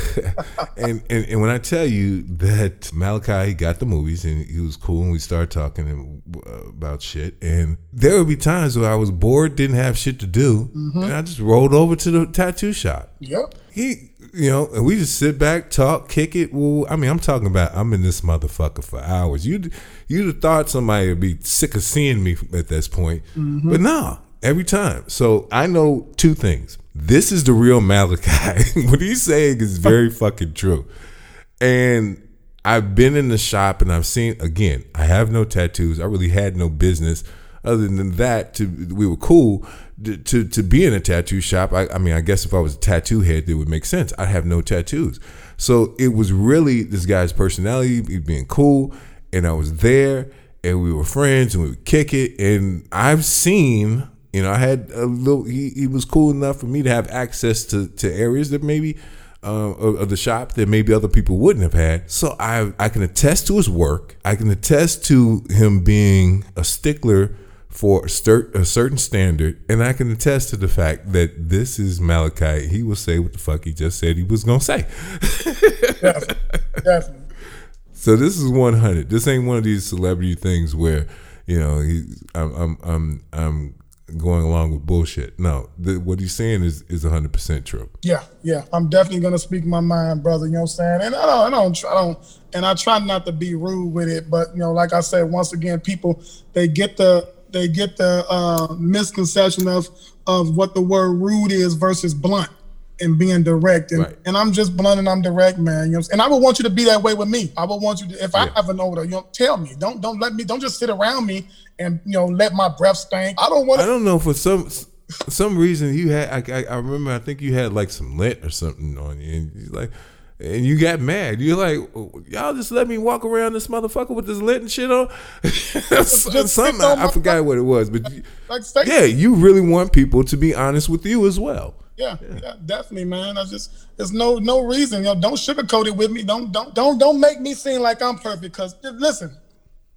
and, and, and when I tell you that Malachi got the movies and he was cool and we started talking about shit, and there would be times where I was bored, didn't have shit to do, mm-hmm. and I just rolled over to the tattoo shop. Yep. He, you know, and we just sit back, talk, kick it. Well, I mean, I'm talking about I'm in this motherfucker for hours. You'd, you'd have thought somebody would be sick of seeing me at this point, mm-hmm. but no, nah, every time. So I know two things. This is the real Malachi. What he's saying is very fucking true. And I've been in the shop and I've seen, again, I have no tattoos. I really had no business. Other than that, to, we were cool to, to, to be in a tattoo shop. I, I mean, I guess if I was a tattoo head, it would make sense. I have no tattoos. So it was really this guy's personality being cool. And I was there and we were friends and we would kick it. And I've seen, you know, I had a little, he, he was cool enough for me to have access to, to areas that maybe uh, of, of the shop that maybe other people wouldn't have had. So I, I can attest to his work. I can attest to him being a stickler for a certain standard, and I can attest to the fact that this is Malachi. He will say what the fuck he just said he was gonna say. Definitely. Definitely. So this is one hundred. This ain't one of these celebrity things where, you know, he, I'm, I'm I'm I'm going along with bullshit. No, the, what he's saying is is one hundred percent true. Yeah, yeah. I'm definitely gonna speak my mind, brother. You know what I'm saying? And I don't, I don't, I don't, and I try not to be rude with it, but you know, like I said, once again, people they get the They get the uh, misconception of of what the word rude is versus blunt and being direct. And, right. and I'm just blunt and I'm direct, man. You know what I'm saying? And I would want you to be that way with me. I would want you to, if yeah. I have an odor, you know, tell me. Don't don't let me. Don't just sit around me and, you know, let my breath stink. I don't want. I don't know, for some some reason you had. I, I remember. I think you had like some lint or something on you, and you like. And you got mad. You're like, y'all just let me walk around this motherfucker with this lint and shit on. Something on I, I forgot what it was, but like, yeah, you really want people to be honest with you as well. Yeah, yeah. yeah definitely, man. I just there's no no reason. You know, don't sugarcoat it with me. Don't don't don't don't make me seem like I'm perfect. Because listen,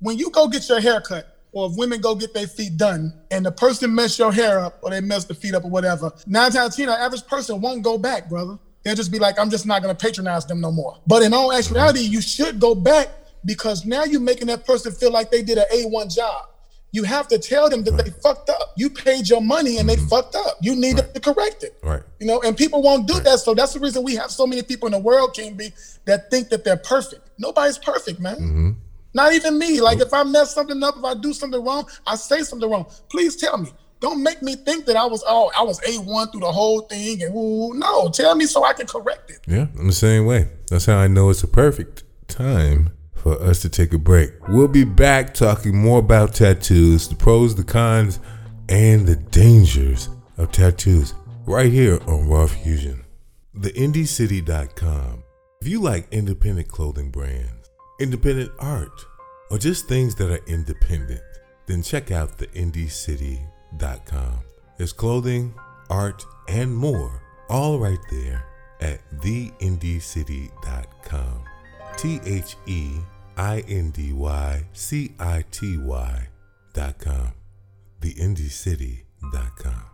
when you go get your hair cut, or if women go get their feet done, and the person mess your hair up, or they mess the feet up, or whatever, nine times ten, the average person won't go back, brother. They'll just be like, I'm just not going to patronize them no more. But in all actuality, you should go back, because now you're making that person feel like they did an A one job. You have to tell them that right. they fucked up. You paid your money and mm-hmm. they fucked up. You need right. to correct it. Right. You know, and people won't do right. that. So that's the reason we have so many people in the world, King B, that think that they're perfect. Nobody's perfect, man. Mm-hmm. Not even me. Like if I mess something up, if I do something wrong, I say something wrong, please tell me. Don't make me think that I was oh I was A one through the whole thing, and ooh, no, tell me so I can correct it. Yeah, I'm the same way. That's how I know it's a perfect time for us to take a break. We'll be back talking more about tattoos, the pros, the cons, and the dangers of tattoos right here on Raw Fusion. the indy city dot com. If you like independent clothing brands, independent art, or just things that are independent, then check out the Indy City Dot com. There's clothing, art, and more, all right there at the indy city dot com. T H E I N D Y C I T Y dot com. the indy city dot com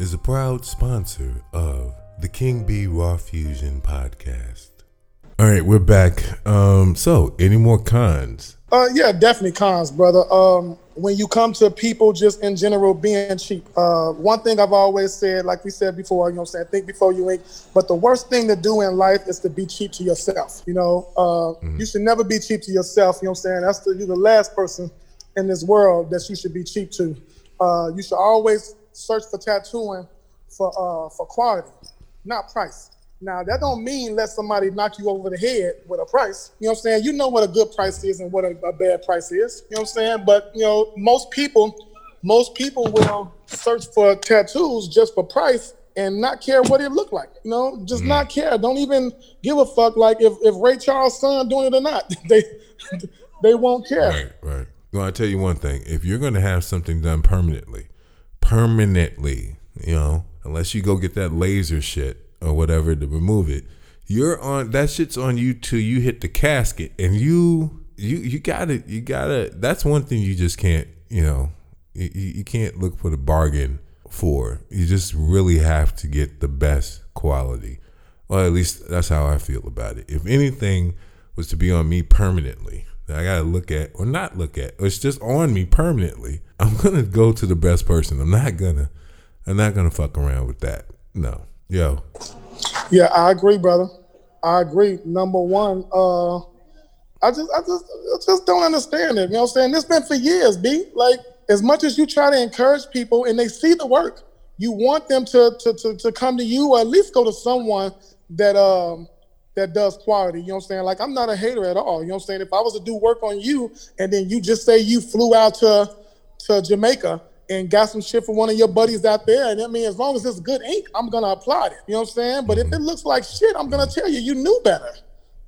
is a proud sponsor of the King B Raw Fusion podcast. All right, we're back. Um, so, any more cons? Uh, yeah, definitely cons, brother. Um, when you come to people just in general being cheap, uh, one thing I've always said, like we said before, you know what I'm saying, think before you ink, but the worst thing to do in life is to be cheap to yourself. You know, uh, mm-hmm. you should never be cheap to yourself. You know what I'm saying? That's the, you're the last person in this world that you should be cheap to. Uh, you should always search for tattooing for, uh, for quality, not price. Now, that don't mean let somebody knock you over the head with a price. You know what I'm saying? You know what a good price is and what a, a bad price is. You know what I'm saying? But, you know, most people, most people will search for tattoos just for price and not care what it looked like. You know, just mm-hmm. not care. Don't even give a fuck, like, if, if Ray Charles' son doing it or not. they they won't care. Right, right. Well, I'll tell you one thing. If you're going to have something done permanently, permanently, you know, unless you go get that laser shit or whatever to remove it, you're on that shit's on you till you hit the casket, and you you you gotta you gotta. That's one thing you just can't, you know, you, you can't look for the bargain for. You just really have to get the best quality. Well, at least that's how I feel about it. If anything was to be on me permanently, that I gotta look at or not look at, or it's just on me permanently, I'm gonna go to the best person. I'm not gonna I'm not gonna fuck around with that. No. Yo. Yeah, I agree, brother. I agree. Number one, uh, I just, I just, I just don't understand it. You know what I'm saying? This been for years, B. Like, as much as you try to encourage people and they see the work, you want them to to to, to come to you, or at least go to someone that um that does quality. You know what I'm saying? Like, I'm not a hater at all. You know what I'm saying? If I was to do work on you and then you just say you flew out to to Jamaica and got some shit for one of your buddies out there, and I mean, as long as it's good ink, I'm gonna applaud it. You know what I'm saying? But mm-hmm. if it looks like shit, I'm gonna tell you, you knew better.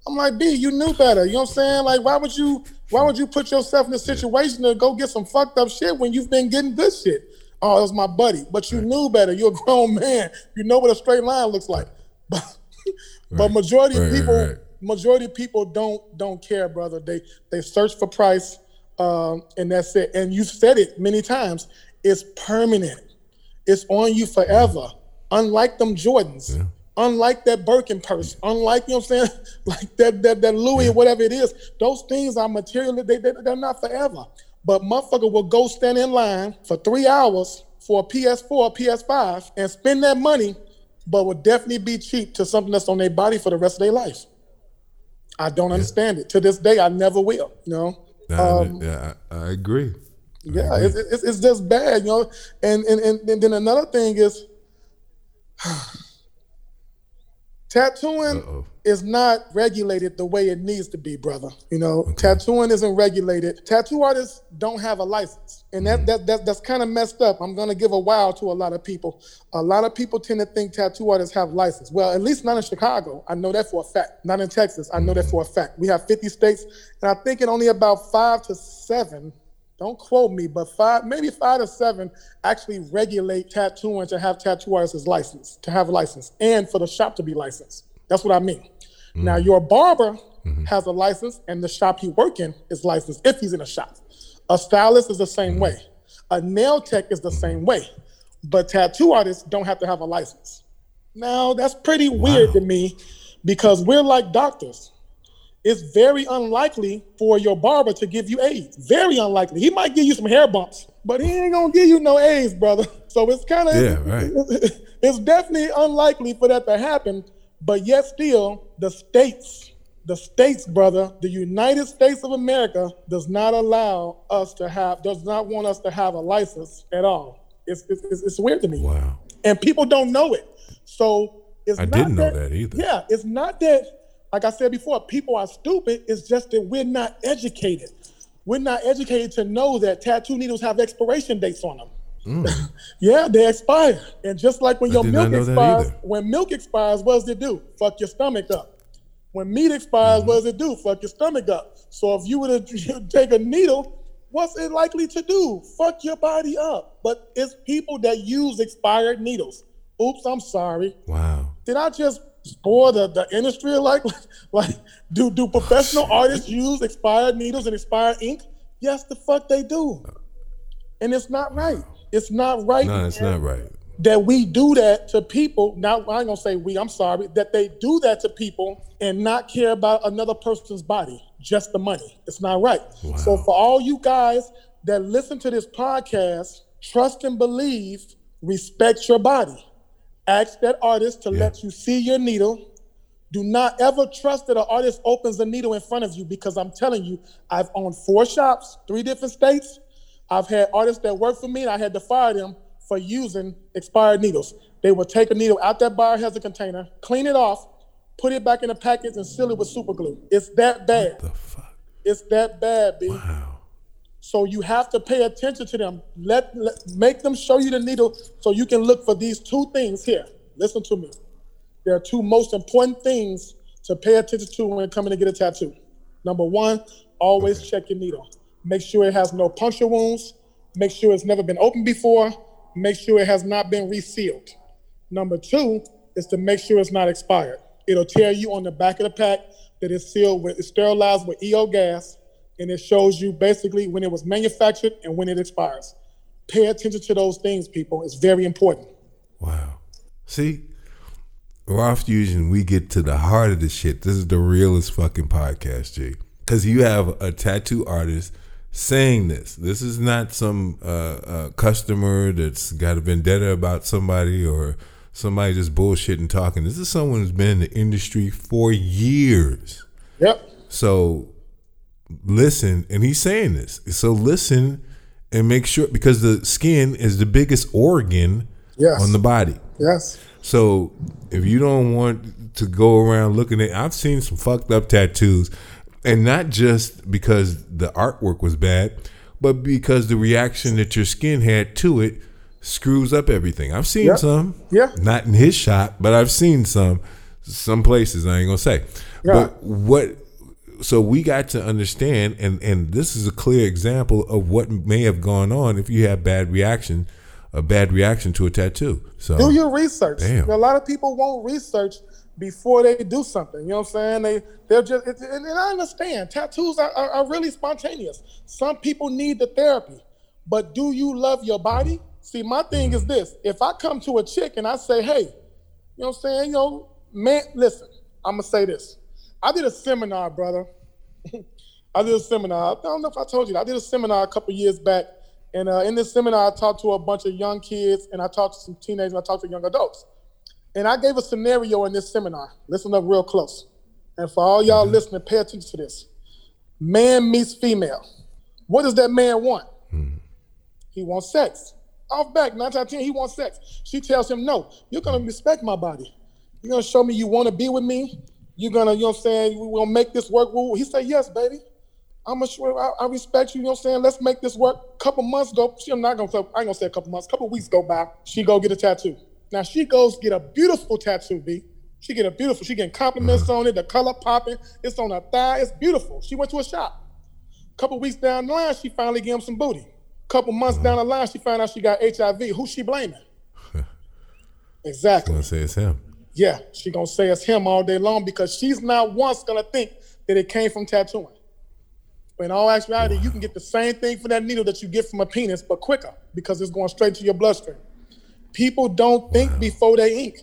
I'm like, B, you knew better. You know what I'm saying? Like, why would you, why would you put yourself in a situation to go get some fucked up shit when you've been getting good shit? Oh, it was my buddy. But you right. knew better. You're a grown man. You know what a straight line looks like. But, right. but majority right, of people, right, right. majority of people don't don't care, brother. They they search for price, um, and that's it. And you've said it many times. It's permanent. It's on you forever. Yeah. Unlike them Jordans, yeah. unlike that Birkin purse, unlike, you know what I'm saying, like that that, that Louis yeah. or whatever it is, those things are material. They, they, they're not forever. But motherfucker will go stand in line for three hours for a P S four, P S five, and spend that money, but will definitely be cheap to something that's on their body for the rest of their life. I don't yeah. understand it. To this day, I never will, you know? Nah, um, yeah, I, I agree. Yeah, it's, it's it's just bad, you know. And and, and and then another thing is, tattooing Uh-oh. is not regulated the way it needs to be, brother. You know, okay. tattooing isn't regulated. Tattoo artists don't have a license, and that mm-hmm. that, that that's kind of messed up. I'm gonna give a wow to a lot of people. A lot of people tend to think tattoo artists have license. Well, at least not in Chicago. I know that for a fact. Not in Texas. I know mm-hmm. that for a fact. We have fifty states, and I think in only about five to seven. Don't quote me, but five, maybe five to seven actually regulate tattooing to have tattoo artists licensed, to have a license, and for the shop to be licensed. That's what I mean. Mm-hmm. Now, your barber mm-hmm. has a license, and the shop you work in is licensed if he's in a shop. A stylist is the same mm-hmm. way. A nail tech is the mm-hmm. same way. But tattoo artists don't have to have a license. Now, that's pretty wow. weird to me, because we're like doctors. It's very unlikely for your barber to give you AIDS. Very unlikely. He might give you some hair bumps, but he ain't gonna give you no AIDS, brother. So it's kind of yeah, right. it's definitely unlikely for that to happen. But yet still, the states, the states, brother, the United States of America does not allow us to have, does not want us to have a license at all. It's it's, it's weird to me. Wow. And people don't know it. So it's I not didn't that, know that either. Yeah, it's not that. Like I said before, people are stupid. It's just that we're not educated. We're not educated to know that tattoo needles have expiration dates on them. Mm. yeah, they expire. And just like when I your milk expires, when milk expires, what does it do? Fuck your stomach up. When meat expires, mm-hmm. what does it do? Fuck your stomach up. So if you were to take a needle, what's it likely to do? Fuck your body up. But it's people that use expired needles. Oops, I'm sorry. Wow. Did I just... Boy, the, the industry, like, like, do do professional oh, artists use expired needles and expired ink? Yes, the fuck they do. And it's not right. It's not right. No, it's not right. That we do that to people. Now, I ain't gonna say we, I'm sorry. That they do that to people and not care about another person's body, just the money. It's not right. Wow. So for all you guys that listen to this podcast, trust and believe, respect your body. Ask that artist to yeah. let you see your needle. Do not ever trust that an artist opens a needle in front of you, because I'm telling you, I've owned four shops, three different states. I've had artists that work for me, and I had to fire them for using expired needles. They would take a needle out that biohazard container, clean it off, put it back in a package, and seal it with super glue. It's that bad. What the fuck? It's that bad, B. Wow. So you have to pay attention to them. Let, let make them show you the needle so you can look for these two things here. Listen to me. There are two most important things to pay attention to when coming to get a tattoo. Number one, always okay. check your needle. Make sure it has no puncture wounds. Make sure it's never been opened before. Make sure it has not been resealed. Number two is to make sure it's not expired. It'll tell you on the back of the pack that it's sealed with, it's sterilized with E O gas, and it shows you basically when it was manufactured and when it expires. Pay attention to those things, people. It's very important. Wow. See, Raw Fusion, we get to the heart of this shit. This is the realest fucking podcast, G. Because you have a tattoo artist saying this. This is not some uh, uh, customer that's got a vendetta about somebody or somebody just bullshitting, talking. This is someone who's been in the industry for years. Yep. So listen, and he's saying this. So listen and make sure, because the skin is the biggest organ yes. on the body. Yes. So if you don't want to go around looking at, I've seen some fucked up tattoos. And not just because the artwork was bad, but because the reaction that your skin had to it screws up everything. I've seen yep. some. Yeah. Not in his shop, but I've seen some. Some places, I ain't going to say. Yeah. But what, so we got to understand, and, and this is a clear example of what may have gone on if you have bad reaction, a bad reaction to a tattoo. So do your research. Damn. A lot of people won't research before they do something, you know what I'm saying? They, they're just, it, and, and I understand, tattoos are, are, are really spontaneous. Some people need the therapy, but do you love your body? See, my thing is this, if I come to a chick and I say, hey, you know what I'm saying, you know, man, listen, I'm gonna say this. I did a seminar, brother. I did a seminar, I don't know if I told you that. I did a seminar a couple years back, and uh, in this seminar, I talked to a bunch of young kids, and I talked to some teenagers, and I talked to young adults. And I gave a scenario in this seminar. Listen up real close. And for all y'all mm-hmm. listening, pay attention to this. Man meets female. What does that man want? Mm-hmm. He wants sex. Off back, nine out of ten, he wants sex. She tells him, no, you're going to respect my body. You're going to show me you want to be with me. You're going to, you know what I'm saying, we're going to make this work. He said, yes, baby. I'm sure I, I respect you, you know what I'm saying? Let's make this work. Couple months go, she, I'm not going to say, I ain't going to say a couple months, couple weeks go by, she go get a tattoo. Now she goes get a beautiful tattoo, B. She get a beautiful, she getting compliments mm-hmm. on it, the color popping, it's on her thigh, it's beautiful. She went to a shop. Couple weeks down the line, she finally gave him some booty. Couple months mm-hmm. down the line, she found out she got H I V. Who's she blaming? Exactly. She's gonna say it's him. Yeah, she gonna say it's him all day long because she's not once gonna think that it came from tattooing. But in all actuality, wow. you can get the same thing for that needle that you get from a penis, but quicker because it's going straight to your bloodstream. People don't think wow. before they ink.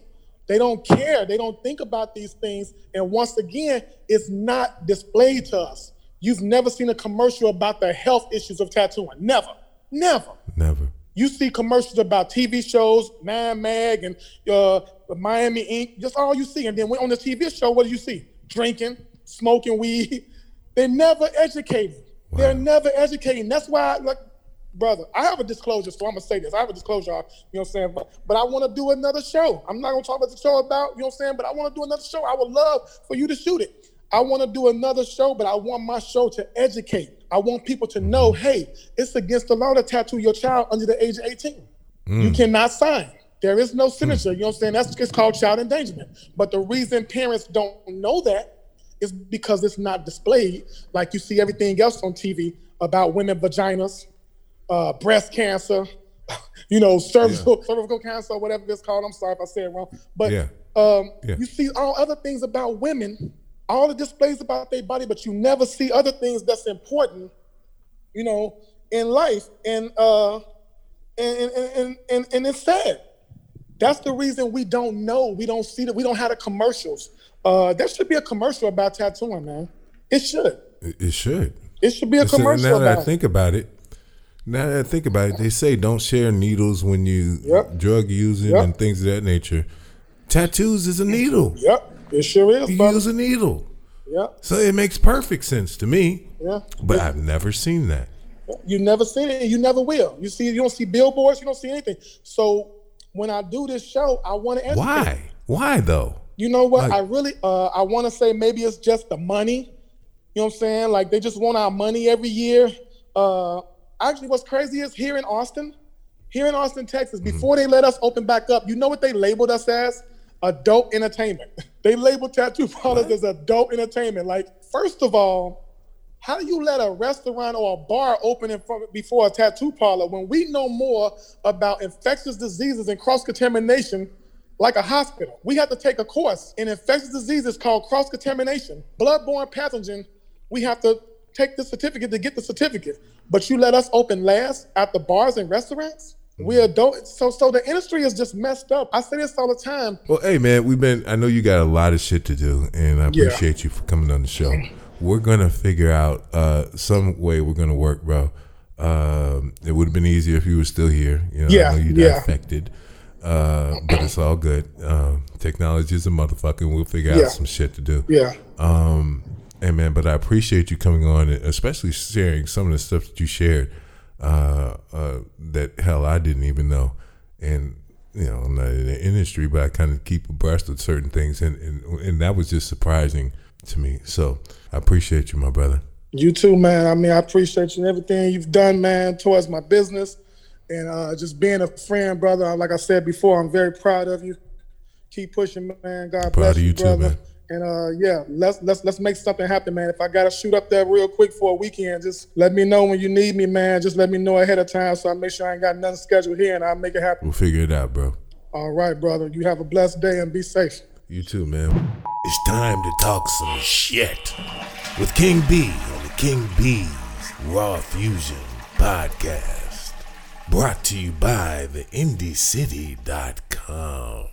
They don't care. They don't think about these things. And once again, it's not displayed to us. You've never seen a commercial about the health issues of tattooing. Never. Never. Never. You see commercials about T V shows, Mad Mag and uh, Miami Ink. That's all you see. And then on the T V show, what do you see? Drinking, smoking weed. They're never educating. Wow. They're never educating. That's why, like, brother, I have a disclosure, so I'm going to say this. I have a disclosure, you know what I'm saying? But, but I want to do another show. I'm not going to talk about the show about, you know what I'm saying? But I want to do another show. I would love for you to shoot it. I want to do another show, but I want my show to educate. I want people to know, hey, it's against the law to tattoo your child under the age of eighteen. Mm. You cannot sign. There is no signature. Mm. You know what I'm saying? That's it's called child endangerment. But the reason parents don't know that is because it's not displayed. Like you see everything else on T V about women vaginas, Uh, breast cancer, you know, cervical, yeah. cervical cancer, whatever it's called. I'm sorry if I said it wrong. But yeah. Um, yeah. you see all other things about women, all the displays about their body, but you never see other things that's important, you know, in life. And uh, and, and, and, and, and it's sad. That's the reason we don't know. We don't see that. We don't have the commercials. Uh, there should be a commercial about tattooing, man. It should. It should. It should be a it's commercial about it. Now that I think about it, Now that I think about it, they say don't share needles when you yep. drug using yep. and things of that nature. Tattoos is a needle. Yep, it sure is. You brother. Use a needle. Yep. So it makes perfect sense to me. Yeah. But yeah. I've never seen that. You never seen it, and you never will. You see, you don't see billboards, you don't see anything. So when I do this show, I want to educate. Why? Why though? You know what? Like, I really, uh, I want to say maybe it's just the money. You know what I'm saying? Like, they just want our money every year. Uh, actually, what's crazy is here in Austin, here in Austin, Texas, before mm-hmm. they let us open back up, you know what they labeled us as? Adult entertainment. They labeled tattoo parlors as adult entertainment. Like, first of all, how do you let a restaurant or a bar open in front, before a tattoo parlor when we know more about infectious diseases and cross-contamination like a hospital? We have to take a course in infectious diseases called cross-contamination. Bloodborne pathogen, we have to take the certificate to get the certificate. But you let us open last at the bars and restaurants? We adult, so so the industry is just messed up. I say this all the time. Well, hey man, we've been. I know you got a lot of shit to do, and I appreciate yeah. you for coming on the show. We're gonna figure out uh, some way. We're gonna work, bro. Um, it would have been easier if you were still here. You know, yeah, I know you got yeah. affected, uh, but it's all good. Um, technology is a motherfucker. We'll figure out yeah. some shit to do. Yeah. Um, hey man, but I appreciate you coming on, especially sharing some of the stuff that you shared. Uh, uh, that hell I didn't even know, and you know I'm not in the industry, but I kind of keep abreast of certain things, and, and and that was just surprising to me. So I appreciate you, my brother. You too, man. I mean, I appreciate you and everything you've done, man, towards my business, and uh, just being a friend, brother. Like I said before, I'm very proud of you. Keep pushing, man. God bless you, brother. Proud of you too, man. And uh, yeah, let's let's let's make something happen, man. If I gotta shoot up there real quick for a weekend, just let me know when you need me, man. Just let me know ahead of time so I make sure I ain't got nothing scheduled here, and I'll make it happen. We'll figure it out, bro. All right, brother. You have a blessed day and be safe. You too, man. It's time to talk some shit with King B on the King Bees Raw Fusion podcast, brought to you by the indy city dot com.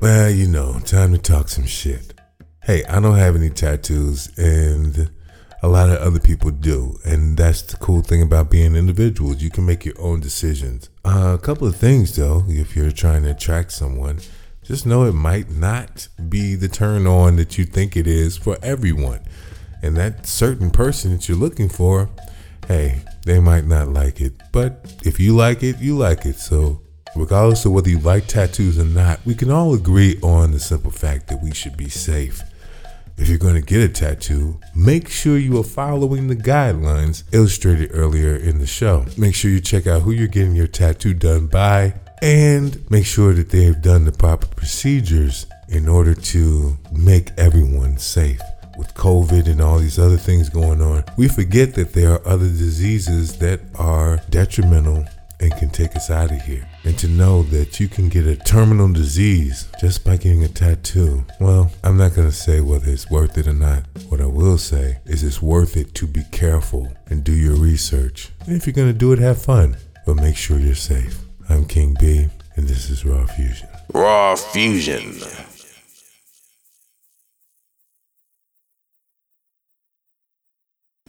Well, you know, time to talk some shit. Hey, I don't have any tattoos, and a lot of other people do. And that's the cool thing about being individuals. You can make your own decisions. Uh, a couple of things, though, if you're trying to attract someone, just know it might not be the turn on that you think it is for everyone. And that certain person that you're looking for, hey, they might not like it. But if you like it, you like it. So regardless of whether you like tattoos or not, we can all agree on the simple fact that we should be safe. If you're going to get a tattoo, make sure you are following the guidelines illustrated earlier in the show. Make sure you check out who you're getting your tattoo done by, and make sure that they have done the proper procedures in order to make everyone safe. With COVID and all these other things going on, we forget that there are other diseases that are detrimental and can take us out of here. And to know that you can get a terminal disease just by getting a tattoo, well, I'm not going to say whether it's worth it or not. What I will say is it's worth it to be careful and do your research. And if you're going to do it, have fun, but make sure you're safe. I'm King B, and this is Raw Fusion. Raw Fusion.